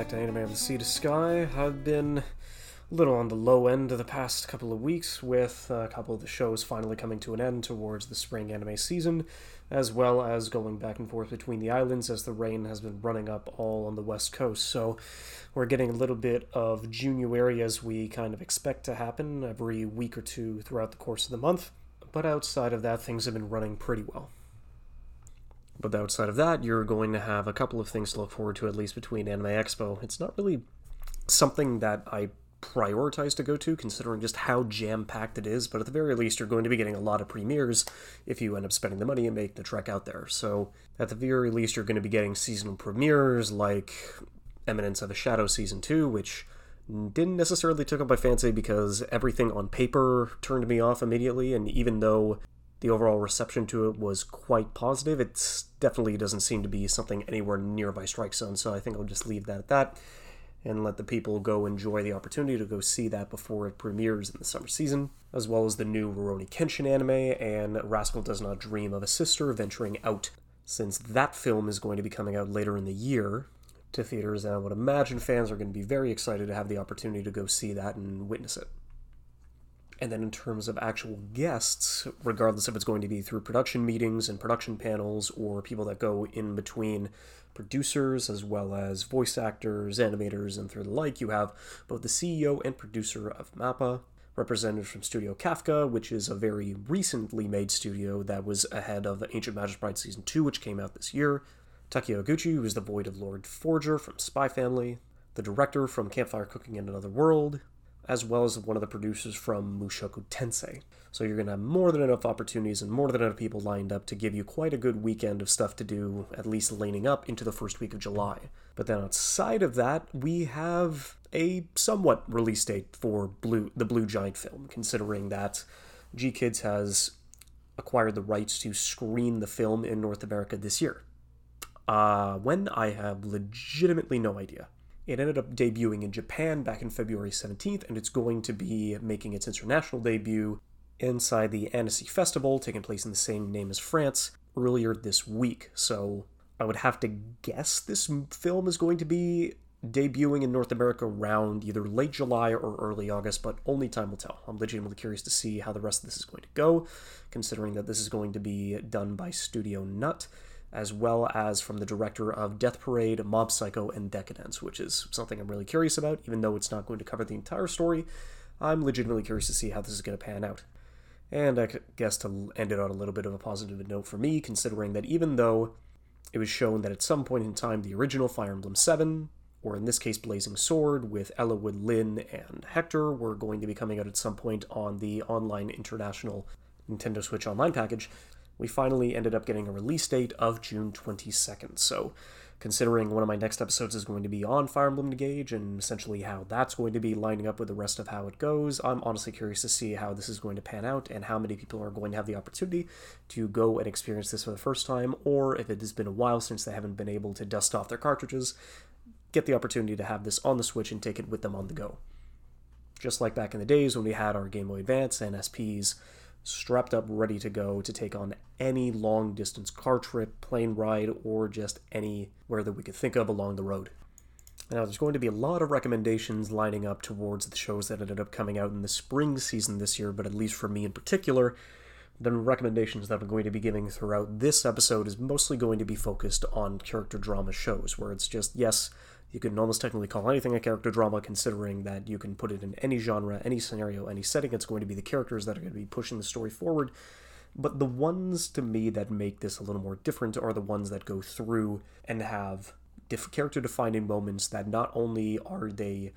back to Anime of the Sea to Sky. I've been a little on the low end of the past couple of weeks, with a couple of the shows finally coming to an end towards the spring anime season, as well as going back and forth between the islands as the rain has been running up all on the west coast. So we're getting a little bit of January as we kind of expect to happen every week or two throughout the course of the month. But outside of that, things have been running pretty well. But outside of that, you're going to have a couple of things to look forward to, at least between Anime Expo. It's not really something that I prioritize to go to, considering just how jam-packed it is, but at the very least you're going to be getting a lot of premieres if you end up spending the money and make the trek out there. So at the very least you're going to be getting seasonal premieres like Eminence of the Shadow Season 2, which didn't necessarily tickle my fancy because everything on paper turned me off immediately, and even though the overall reception to it was quite positive, it definitely doesn't seem to be something anywhere near my strike zone, so I think I'll just leave that at that and let the people go enjoy the opportunity to go see that before it premieres in the summer season, as well as the new Rurouni Kenshin anime and Rascal Does Not Dream of a Sister venturing out, since that film is going to be coming out later in the year to theaters, and I would imagine fans are going to be very excited to have the opportunity to go see that and witness it. And then in terms of actual guests, regardless if it's going to be through production meetings and production panels or people that go in between producers as well as voice actors, animators, and through the like, you have both the CEO and producer of MAPPA, represented from Studio Kafka, which is a very recently made studio that was ahead of Ancient Magus' Bride Season 2, which came out this year, Takuya Eguchi, who is the Void of Lord Forger from Spy Family, the director from Campfire Cooking in Another World, as well as one of the producers from Mushoku Tensei. So you're going to have more than enough opportunities and more than enough people lined up to give you quite a good weekend of stuff to do, at least leaning up into the first week of July. But then outside of that, we have a somewhat release date for the Blue Giant film, considering that G Kids has acquired the rights to screen the film in North America this year. When? I have legitimately no idea. It ended up debuting in Japan back in February 17th, and it's going to be making its international debut inside the Annecy Festival, taking place in the same name as France, earlier this week. So I would have to guess this film is going to be debuting in North America around either late July or early August, but only time will tell. I'm legitimately curious to see how the rest of this is going to go, considering that this is going to be done by Studio Nut, as well as from the director of Death Parade, Mob Psycho, and Decadence, which is something I'm really curious about. Even though it's not going to cover the entire story, I'm legitimately curious to see how this is going to pan out. And I guess to end it on a little bit of a positive note for me, considering that even though it was shown that at some point in time the original Fire Emblem 7, or in this case Blazing Sword, with Elowood, Lynn, and Hector, were going to be coming out at some point on the online international Nintendo Switch Online package, we finally ended up getting a release date of June 22nd, so considering one of my next episodes is going to be on Fire Emblem Engage and essentially how that's going to be lining up with the rest of how it goes, I'm honestly curious to see how this is going to pan out and how many people are going to have the opportunity to go and experience this for the first time, or if it has been a while since they haven't been able to dust off their cartridges, get the opportunity to have this on the Switch and take it with them on the go. Just like back in the days when we had our Game Boy Advance and SPs, strapped up, ready to go to take on any long-distance car trip, plane ride, or just anywhere that we could think of along the road. Now, there's going to be a lot of recommendations lining up towards the shows that ended up coming out in the spring season this year, but at least for me in particular, the recommendations that I'm going to be giving throughout this episode is mostly going to be focused on character drama shows, where it's just, yes, you can almost technically call anything a character drama, considering that you can put it in any genre, any scenario, any setting. It's going to be the characters that are going to be pushing the story forward. But the ones, to me, that make this a little more different are the ones that go through and have character-defining moments that not only are they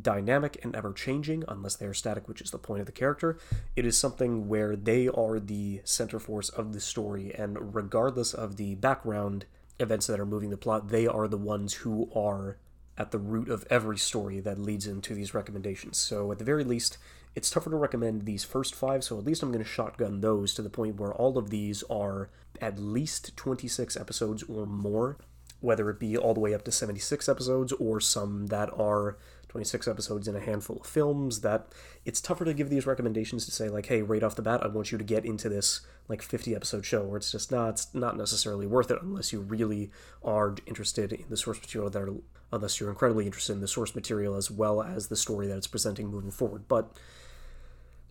dynamic and ever-changing, unless they are static, which is the point of the character, it is something where they are the center force of the story, and regardless of the background events that are moving the plot, they are the ones who are at the root of every story that leads into these recommendations. So at the very least, it's tougher to recommend these first five, so at least I'm going to shotgun those to the point where all of these are at least 26 episodes or more, whether it be all the way up to 76 episodes or some that are 26 episodes in a handful of films, that it's tougher to give these recommendations to say, like, hey, right off the bat, I want you to get into this, like, 50-episode show, where it's just not, it's not necessarily worth it unless you really are interested in the source material that are, unless you're incredibly interested in the source material as well as the story that it's presenting moving forward. But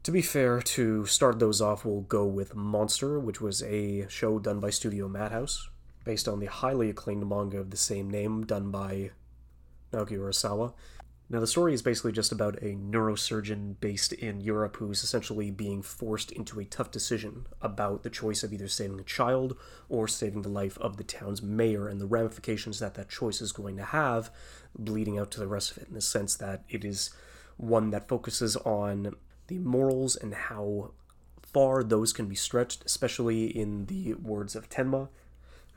to be fair, to start those off, we'll go with Monster, which was a show done by Studio Madhouse, based on the highly acclaimed manga of the same name, done by Naoki Urasawa. Now, the story is basically just about a neurosurgeon based in Europe who's essentially being forced into a tough decision about the choice of either saving a child or saving the life of the town's mayor, and the ramifications that that choice is going to have bleeding out to the rest of it, in the sense that it is one that focuses on the morals and how far those can be stretched, especially in the words of Tenma,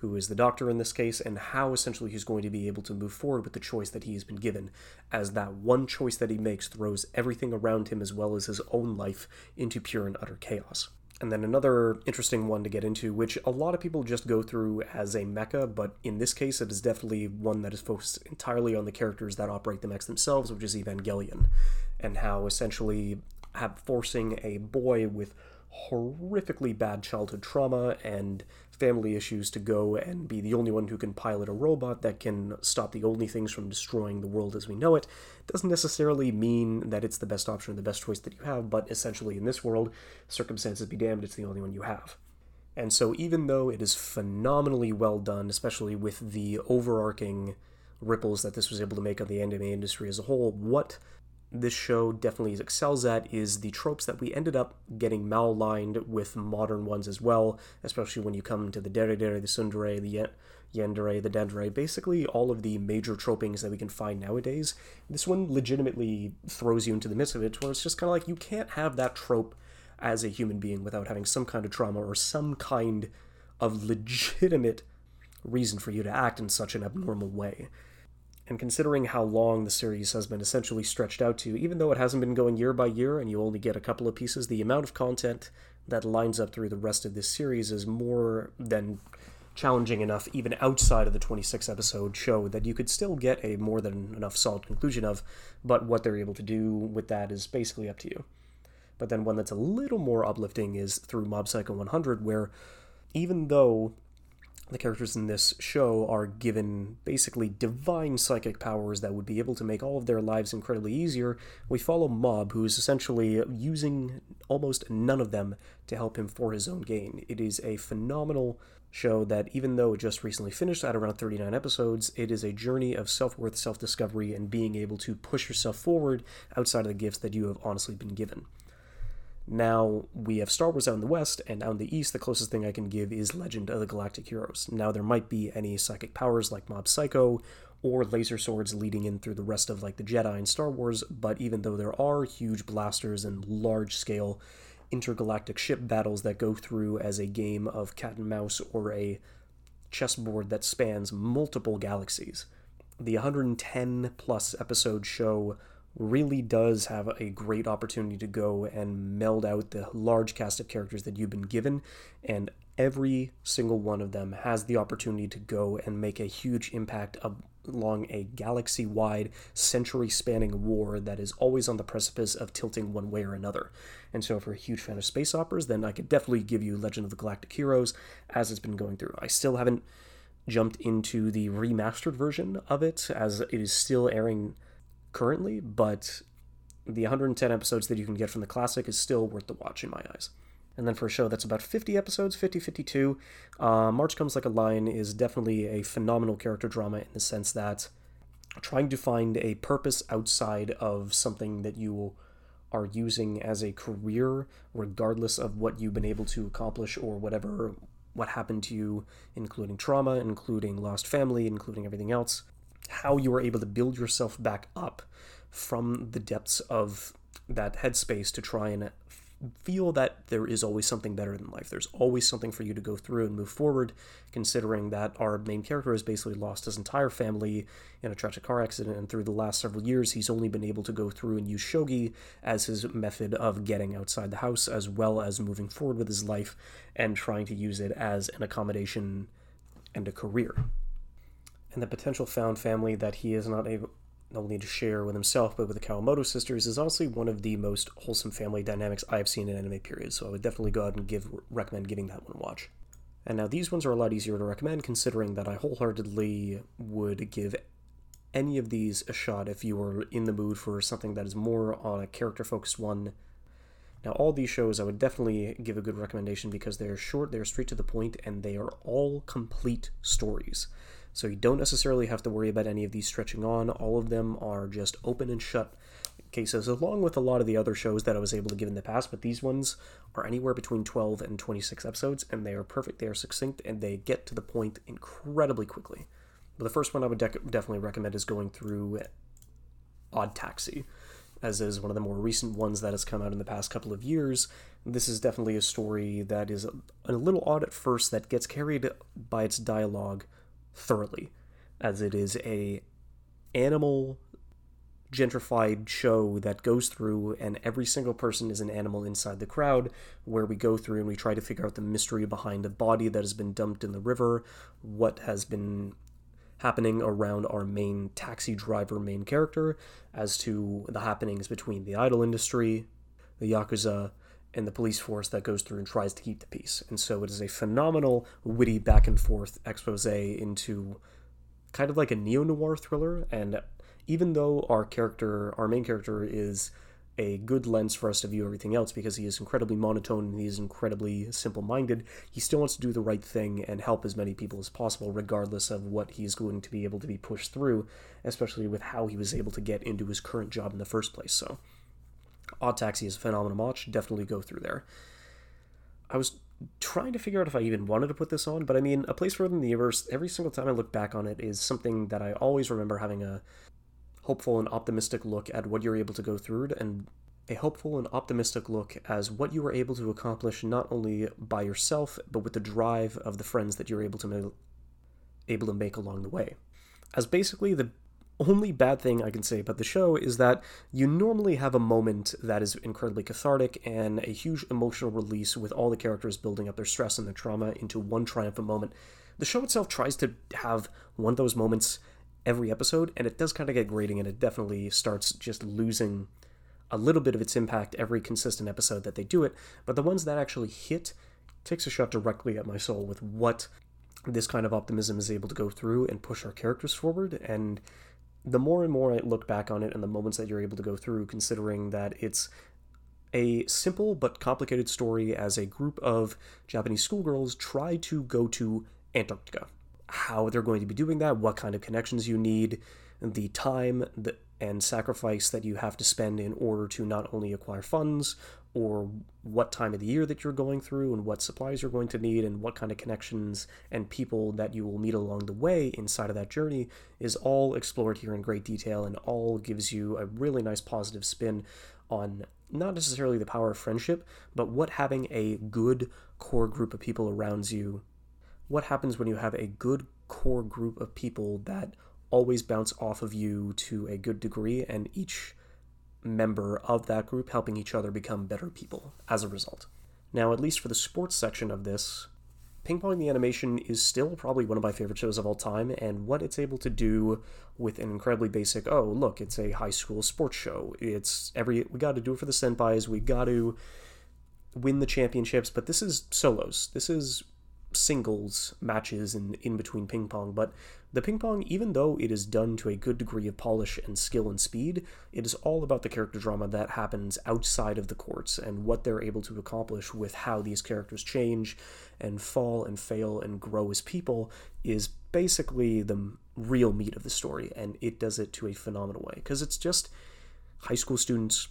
who is the doctor in this case, and how essentially he's going to be able to move forward with the choice that he has been given, as that one choice that he makes throws everything around him as well as his own life into pure and utter chaos. And then another interesting one to get into, which a lot of people just go through as a mecha, but in this case it is definitely one that is focused entirely on the characters that operate the mechs themselves, which is Evangelion, and how essentially forcing a boy with horrifically bad childhood trauma and family issues to go and be the only one who can pilot a robot that can stop the only things from destroying the world as we know it, doesn't necessarily mean that it's the best option or the best choice that you have, but essentially in this world, circumstances be damned, it's the only one you have. And so even though it is phenomenally well done, especially with the overarching ripples that this was able to make on the anime industry as a whole, what this show definitely excels at is the tropes that we ended up getting malaligned with modern ones as well, especially when you come to the deredere, the tsundere, the yandere, the dandere, basically all of the major tropings that we can find nowadays. This one legitimately throws you into the midst of it, where it's just kind of like, you can't have that trope as a human being without having some kind of trauma or some kind of legitimate reason for you to act in such an abnormal way. And considering how long the series has been essentially stretched out to, even though it hasn't been going year by year and you only get a couple of pieces, the amount of content that lines up through the rest of this series is more than challenging enough, even outside of the 26-episode show, that you could still get a more than enough solid conclusion of, but what they're able to do with that is basically up to you. But then one that's a little more uplifting is through Mob Psycho 100, where even though the characters in this show are given basically divine psychic powers that would be able to make all of their lives incredibly easier, we follow Mob, who is essentially using almost none of them to help him for his own gain. It is a phenomenal show that, even though it just recently finished at around 39 episodes, it is a journey of self-worth, self-discovery, and being able to push yourself forward outside of the gifts that you have honestly been given. Now, we have Star Wars out in the West, and out in the East, the closest thing I can give is Legend of the Galactic Heroes. Now, there might be any psychic powers like Mob Psycho, or laser swords leading in through the rest of, like, the Jedi and Star Wars, but even though there are huge blasters and large-scale intergalactic ship battles that go through as a game of cat and mouse or a chessboard that spans multiple galaxies, the 110-plus episode show really does have a great opportunity to go and meld out the large cast of characters that you've been given, and every single one of them has the opportunity to go and make a huge impact along a galaxy-wide, century-spanning war that is always on the precipice of tilting one way or another. And so if you're a huge fan of space operas, then I could definitely give you Legend of the Galactic Heroes as it's been going through. I still haven't jumped into the remastered version of it, as it is still airing currently, but the 110 episodes that you can get from the classic is still worth the watch in my eyes. And then for a show that's about 50 episodes, 52, March Comes Like a Lion is definitely a phenomenal character drama, in the sense that trying to find a purpose outside of something that you are using as a career, regardless of what you've been able to accomplish or whatever, what happened to you, including trauma, including lost family, including everything else, how you were able to build yourself back up from the depths of that headspace to try and feel that there is always something better in life. There's always something for you to go through and move forward, considering that our main character has basically lost his entire family in a tragic car accident, and through the last several years, he's only been able to go through and use shogi as his method of getting outside the house, as well as moving forward with his life and trying to use it as an accommodation and a career. And the potential found family that he is not not only to share with himself, but with the Kawamoto sisters, is honestly one of the most wholesome family dynamics I've seen in anime period, so I would definitely go out and recommend giving that one a watch. And now these ones are a lot easier to recommend, considering that I wholeheartedly would give any of these a shot if you were in the mood for something that is more on a character-focused one. Now, all these shows I would definitely give a good recommendation because they're short, they're straight to the point, and they are all complete stories. So you don't necessarily have to worry about any of these stretching on. All of them are just open and shut cases, along with a lot of the other shows that I was able to give in the past, but these ones are anywhere between 12 and 26 episodes, and they are perfect, they are succinct, and they get to the point incredibly quickly. But the first one I would definitely recommend is going through Odd Taxi, as is one of the more recent ones that has come out in the past couple of years. This is definitely a story that is a little odd at first that gets carried by its dialogue thoroughly, as it is a animal gentrified show that goes through, and every single person is an animal inside the crowd, where we go through and we try to figure out the mystery behind a body that has been dumped in the river, what has been happening around our main taxi driver, main character, as to the happenings between the idol industry, the Yakuza, and the police force that goes through and tries to keep the peace. And so it is a phenomenal, witty, back-and-forth expose into kind of like a neo-noir thriller, and even though our main character is a good lens for us to view everything else because he is incredibly monotone and he is incredibly simple-minded, he still wants to do the right thing and help as many people as possible regardless of what he's going to be able to be pushed through, especially with how he was able to get into his current job in the first place. So Odd Taxi is a phenomenal watch. Definitely go through there. I was trying to figure out if I even wanted to put this on, but I mean, A Place Further Than the Universe, every single time I look back on it, is something that I always remember having a hopeful and optimistic look at what you're able to go through, and a hopeful and optimistic look as what you were able to accomplish not only by yourself, but with the drive of the friends that you're able to make along the way. As basically the only bad thing I can say about the show is that you normally have a moment that is incredibly cathartic and a huge emotional release with all the characters building up their stress and their trauma into one triumphant moment. The show itself tries to have one of those moments every episode, and it does kind of get grating, and it definitely starts just losing a little bit of its impact every consistent episode that they do it, but the ones that actually hit takes a shot directly at my soul with what this kind of optimism is able to go through and push our characters forward. And the more and more I look back on it and the moments that you're able to go through, considering that it's a simple but complicated story as a group of Japanese schoolgirls try to go to Antarctica. How they're going to be doing that, what kind of connections you need, the time and sacrifice that you have to spend in order to not only acquire funds, or what time of the year that you're going through, and what supplies you're going to need, and what kind of connections and people that you will meet along the way inside of that journey, is all explored here in great detail, and all gives you a really nice positive spin on not necessarily the power of friendship, but what having a good core group of people around you. What happens when you have a good core group of people that always bounce off of you to a good degree, and each member of that group helping each other become better people as a result. Now, at least for the sports section of this, Ping Pong the Animation is still probably one of my favorite shows of all time, and what it's able to do with an incredibly basic, oh, look, it's a high school sports show. We got to do it for the senpais, we got to win the championships, but this is solos. This is singles matches and in between ping pong, but the ping pong, even though it is done to a good degree of polish and skill and speed, it is all about the character drama that happens outside of the courts and what they're able to accomplish with how these characters change and fall and fail and grow as people is basically the real meat of the story, and it does it to a phenomenal way because it's just high school students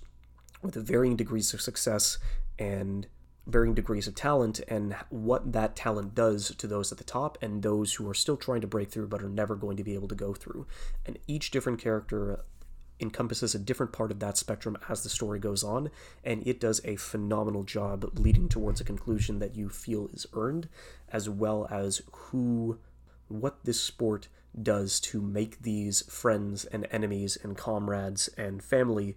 with varying degrees of success and varying degrees of talent, and what that talent does to those at the top and those who are still trying to break through but are never going to be able to go through. And each different character encompasses a different part of that spectrum as the story goes on, and it does a phenomenal job leading towards a conclusion that you feel is earned, as well as what this sport does to make these friends and enemies and comrades and family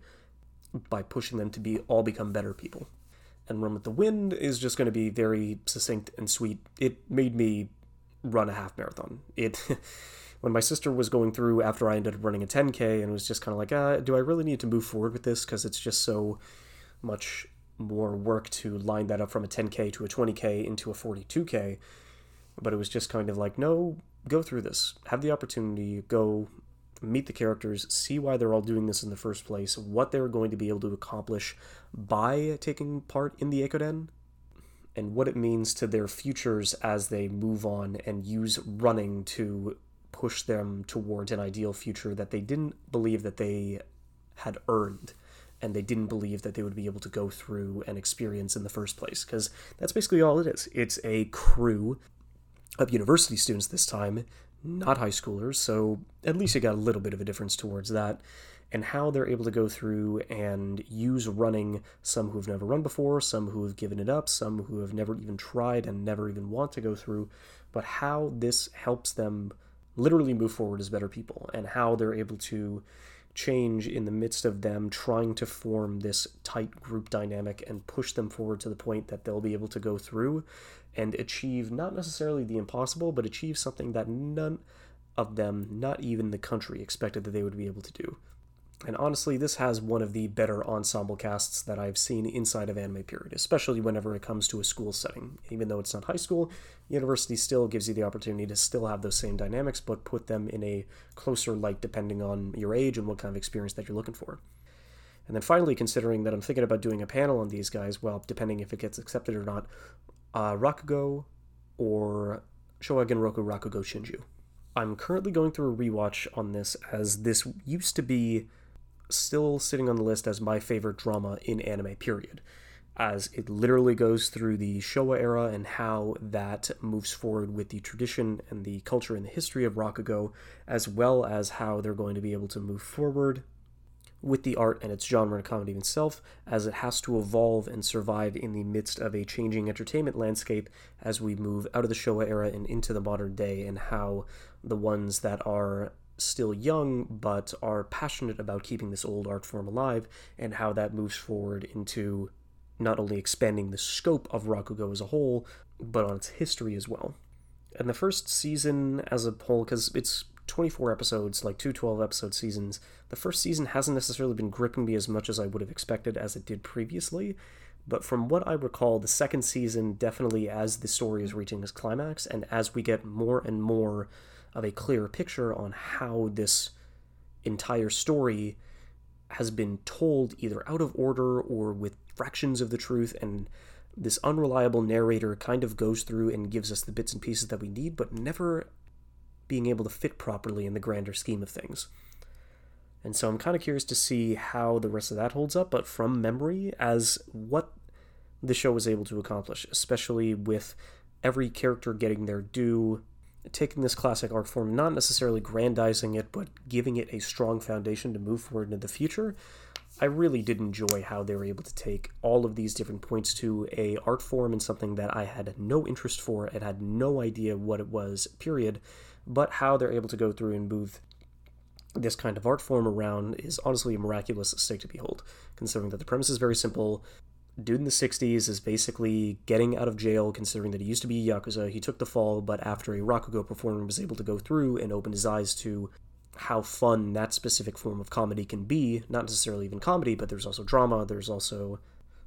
by pushing them to become better people. And Run With The Wind is just going to be very succinct and sweet. It made me run a half marathon. It when my sister was going through after I ended up running a 10K and was just kind of like, do I really need to move forward with this? Because it's just so much more work to line that up from a 10K to a 20K into a 42K. But it was just kind of like, no, go through this. Have the opportunity, go meet the characters, see why they're all doing this in the first place, what they're going to be able to accomplish by taking part in the Ekoden, and what it means to their futures as they move on and use running to push them towards an ideal future that they didn't believe that they had earned, and they didn't believe that they would be able to go through and experience in the first place, because that's basically all it is. It's a crew of university students this time, not high schoolers, so at least you got a little bit of a difference towards that, and how they're able to go through and use running, some who've never run before, some who have given it up, some who have never even tried and never even want to go through, but how this helps them literally move forward as better people, and how they're able to change in the midst of them trying to form this tight group dynamic and push them forward to the point that they'll be able to go through and achieve not necessarily the impossible, but achieve something that none of them, not even the country, expected that they would be able to do. And honestly, this has one of the better ensemble casts that I've seen inside of anime period, especially whenever it comes to a school setting. Even though it's not high school, university still gives you the opportunity to still have those same dynamics, but put them in a closer light depending on your age and what kind of experience that you're looking for. And then finally, considering that I'm thinking about doing a panel on these guys, well, depending if it gets accepted or not, Rakugo or Showa Genroku Rakugo Shinju. I'm currently going through a rewatch on this, as this used to be still sitting on the list as my favorite drama in anime period, as it literally goes through the Showa era and how that moves forward with the tradition and the culture and the history of Rakugo, as well as how they're going to be able to move forward with the art and its genre and comedy itself, as it has to evolve and survive in the midst of a changing entertainment landscape as we move out of the Showa era and into the modern day, and how the ones that are still young but are passionate about keeping this old art form alive, and how that moves forward into not only expanding the scope of Rakugo as a whole, but on its history as well. And the first season as a whole, because it's 24 episodes, like two 12-episode seasons, the first season hasn't necessarily been gripping me as much as I would have expected as it did previously, but from what I recall, the second season definitely, as the story is reaching its climax, and as we get more and more of a clearer picture on how this entire story has been told either out of order or with fractions of the truth, and this unreliable narrator kind of goes through and gives us the bits and pieces that we need, but never being able to fit properly in the grander scheme of things. And so I'm kind of curious to see how the rest of that holds up, but from memory, as what the show was able to accomplish, especially with every character getting their due, taking this classic art form, not necessarily grandizing it, but giving it a strong foundation to move forward into the future. I really did enjoy how they were able to take all of these different points to a art form and something that I had no interest for and had no idea what it was, period, but how they're able to go through and move this kind of art form around is honestly a miraculous sight to behold, considering that the premise is very simple. Dude in the 60s is basically getting out of jail, considering that he used to be a Yakuza. He took the fall, but after a Rakugo performance was able to go through and open his eyes to how fun that specific form of comedy can be. Not necessarily even comedy, but there's also drama, there's also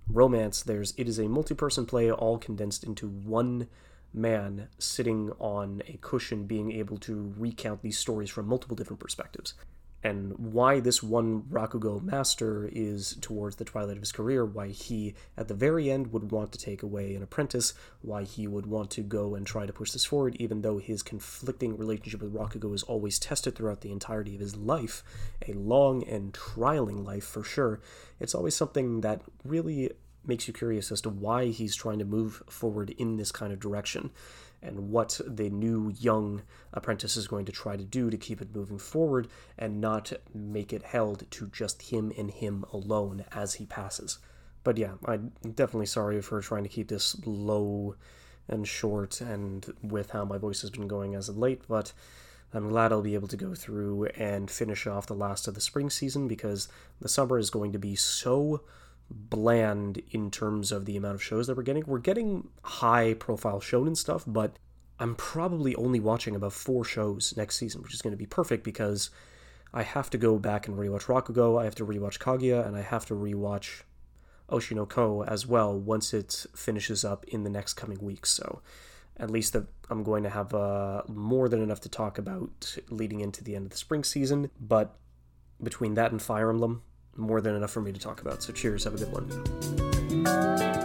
romance, it is a multi-person play all condensed into one man sitting on a cushion being able to recount these stories from multiple different perspectives. And why this one Rakugo master is towards the twilight of his career, why he, at the very end, would want to take away an apprentice, why he would want to go and try to push this forward, even though his conflicting relationship with Rakugo is always tested throughout the entirety of his life, a long and trialing life for sure. It's always something that really makes you curious as to why he's trying to move forward in this kind of direction, and what the new young apprentice is going to try to do to keep it moving forward and not make it held to just him and him alone as he passes. But yeah, I'm definitely sorry for trying to keep this low and short and with how my voice has been going as of late, but I'm glad I'll be able to go through and finish off the last of the spring season, because the summer is going to be so bland in terms of the amount of shows that we're getting. We're getting high-profile shonen stuff, but I'm probably only watching about 4 shows next season, which is going to be perfect because I have to go back and rewatch Rakugo, I have to rewatch Kaguya, and I have to rewatch Oshinoko as well once it finishes up in the next coming weeks. So at least that I'm going to have more than enough to talk about leading into the end of the spring season. But between that and Fire Emblem, more than enough for me to talk about. So cheers, have a good one.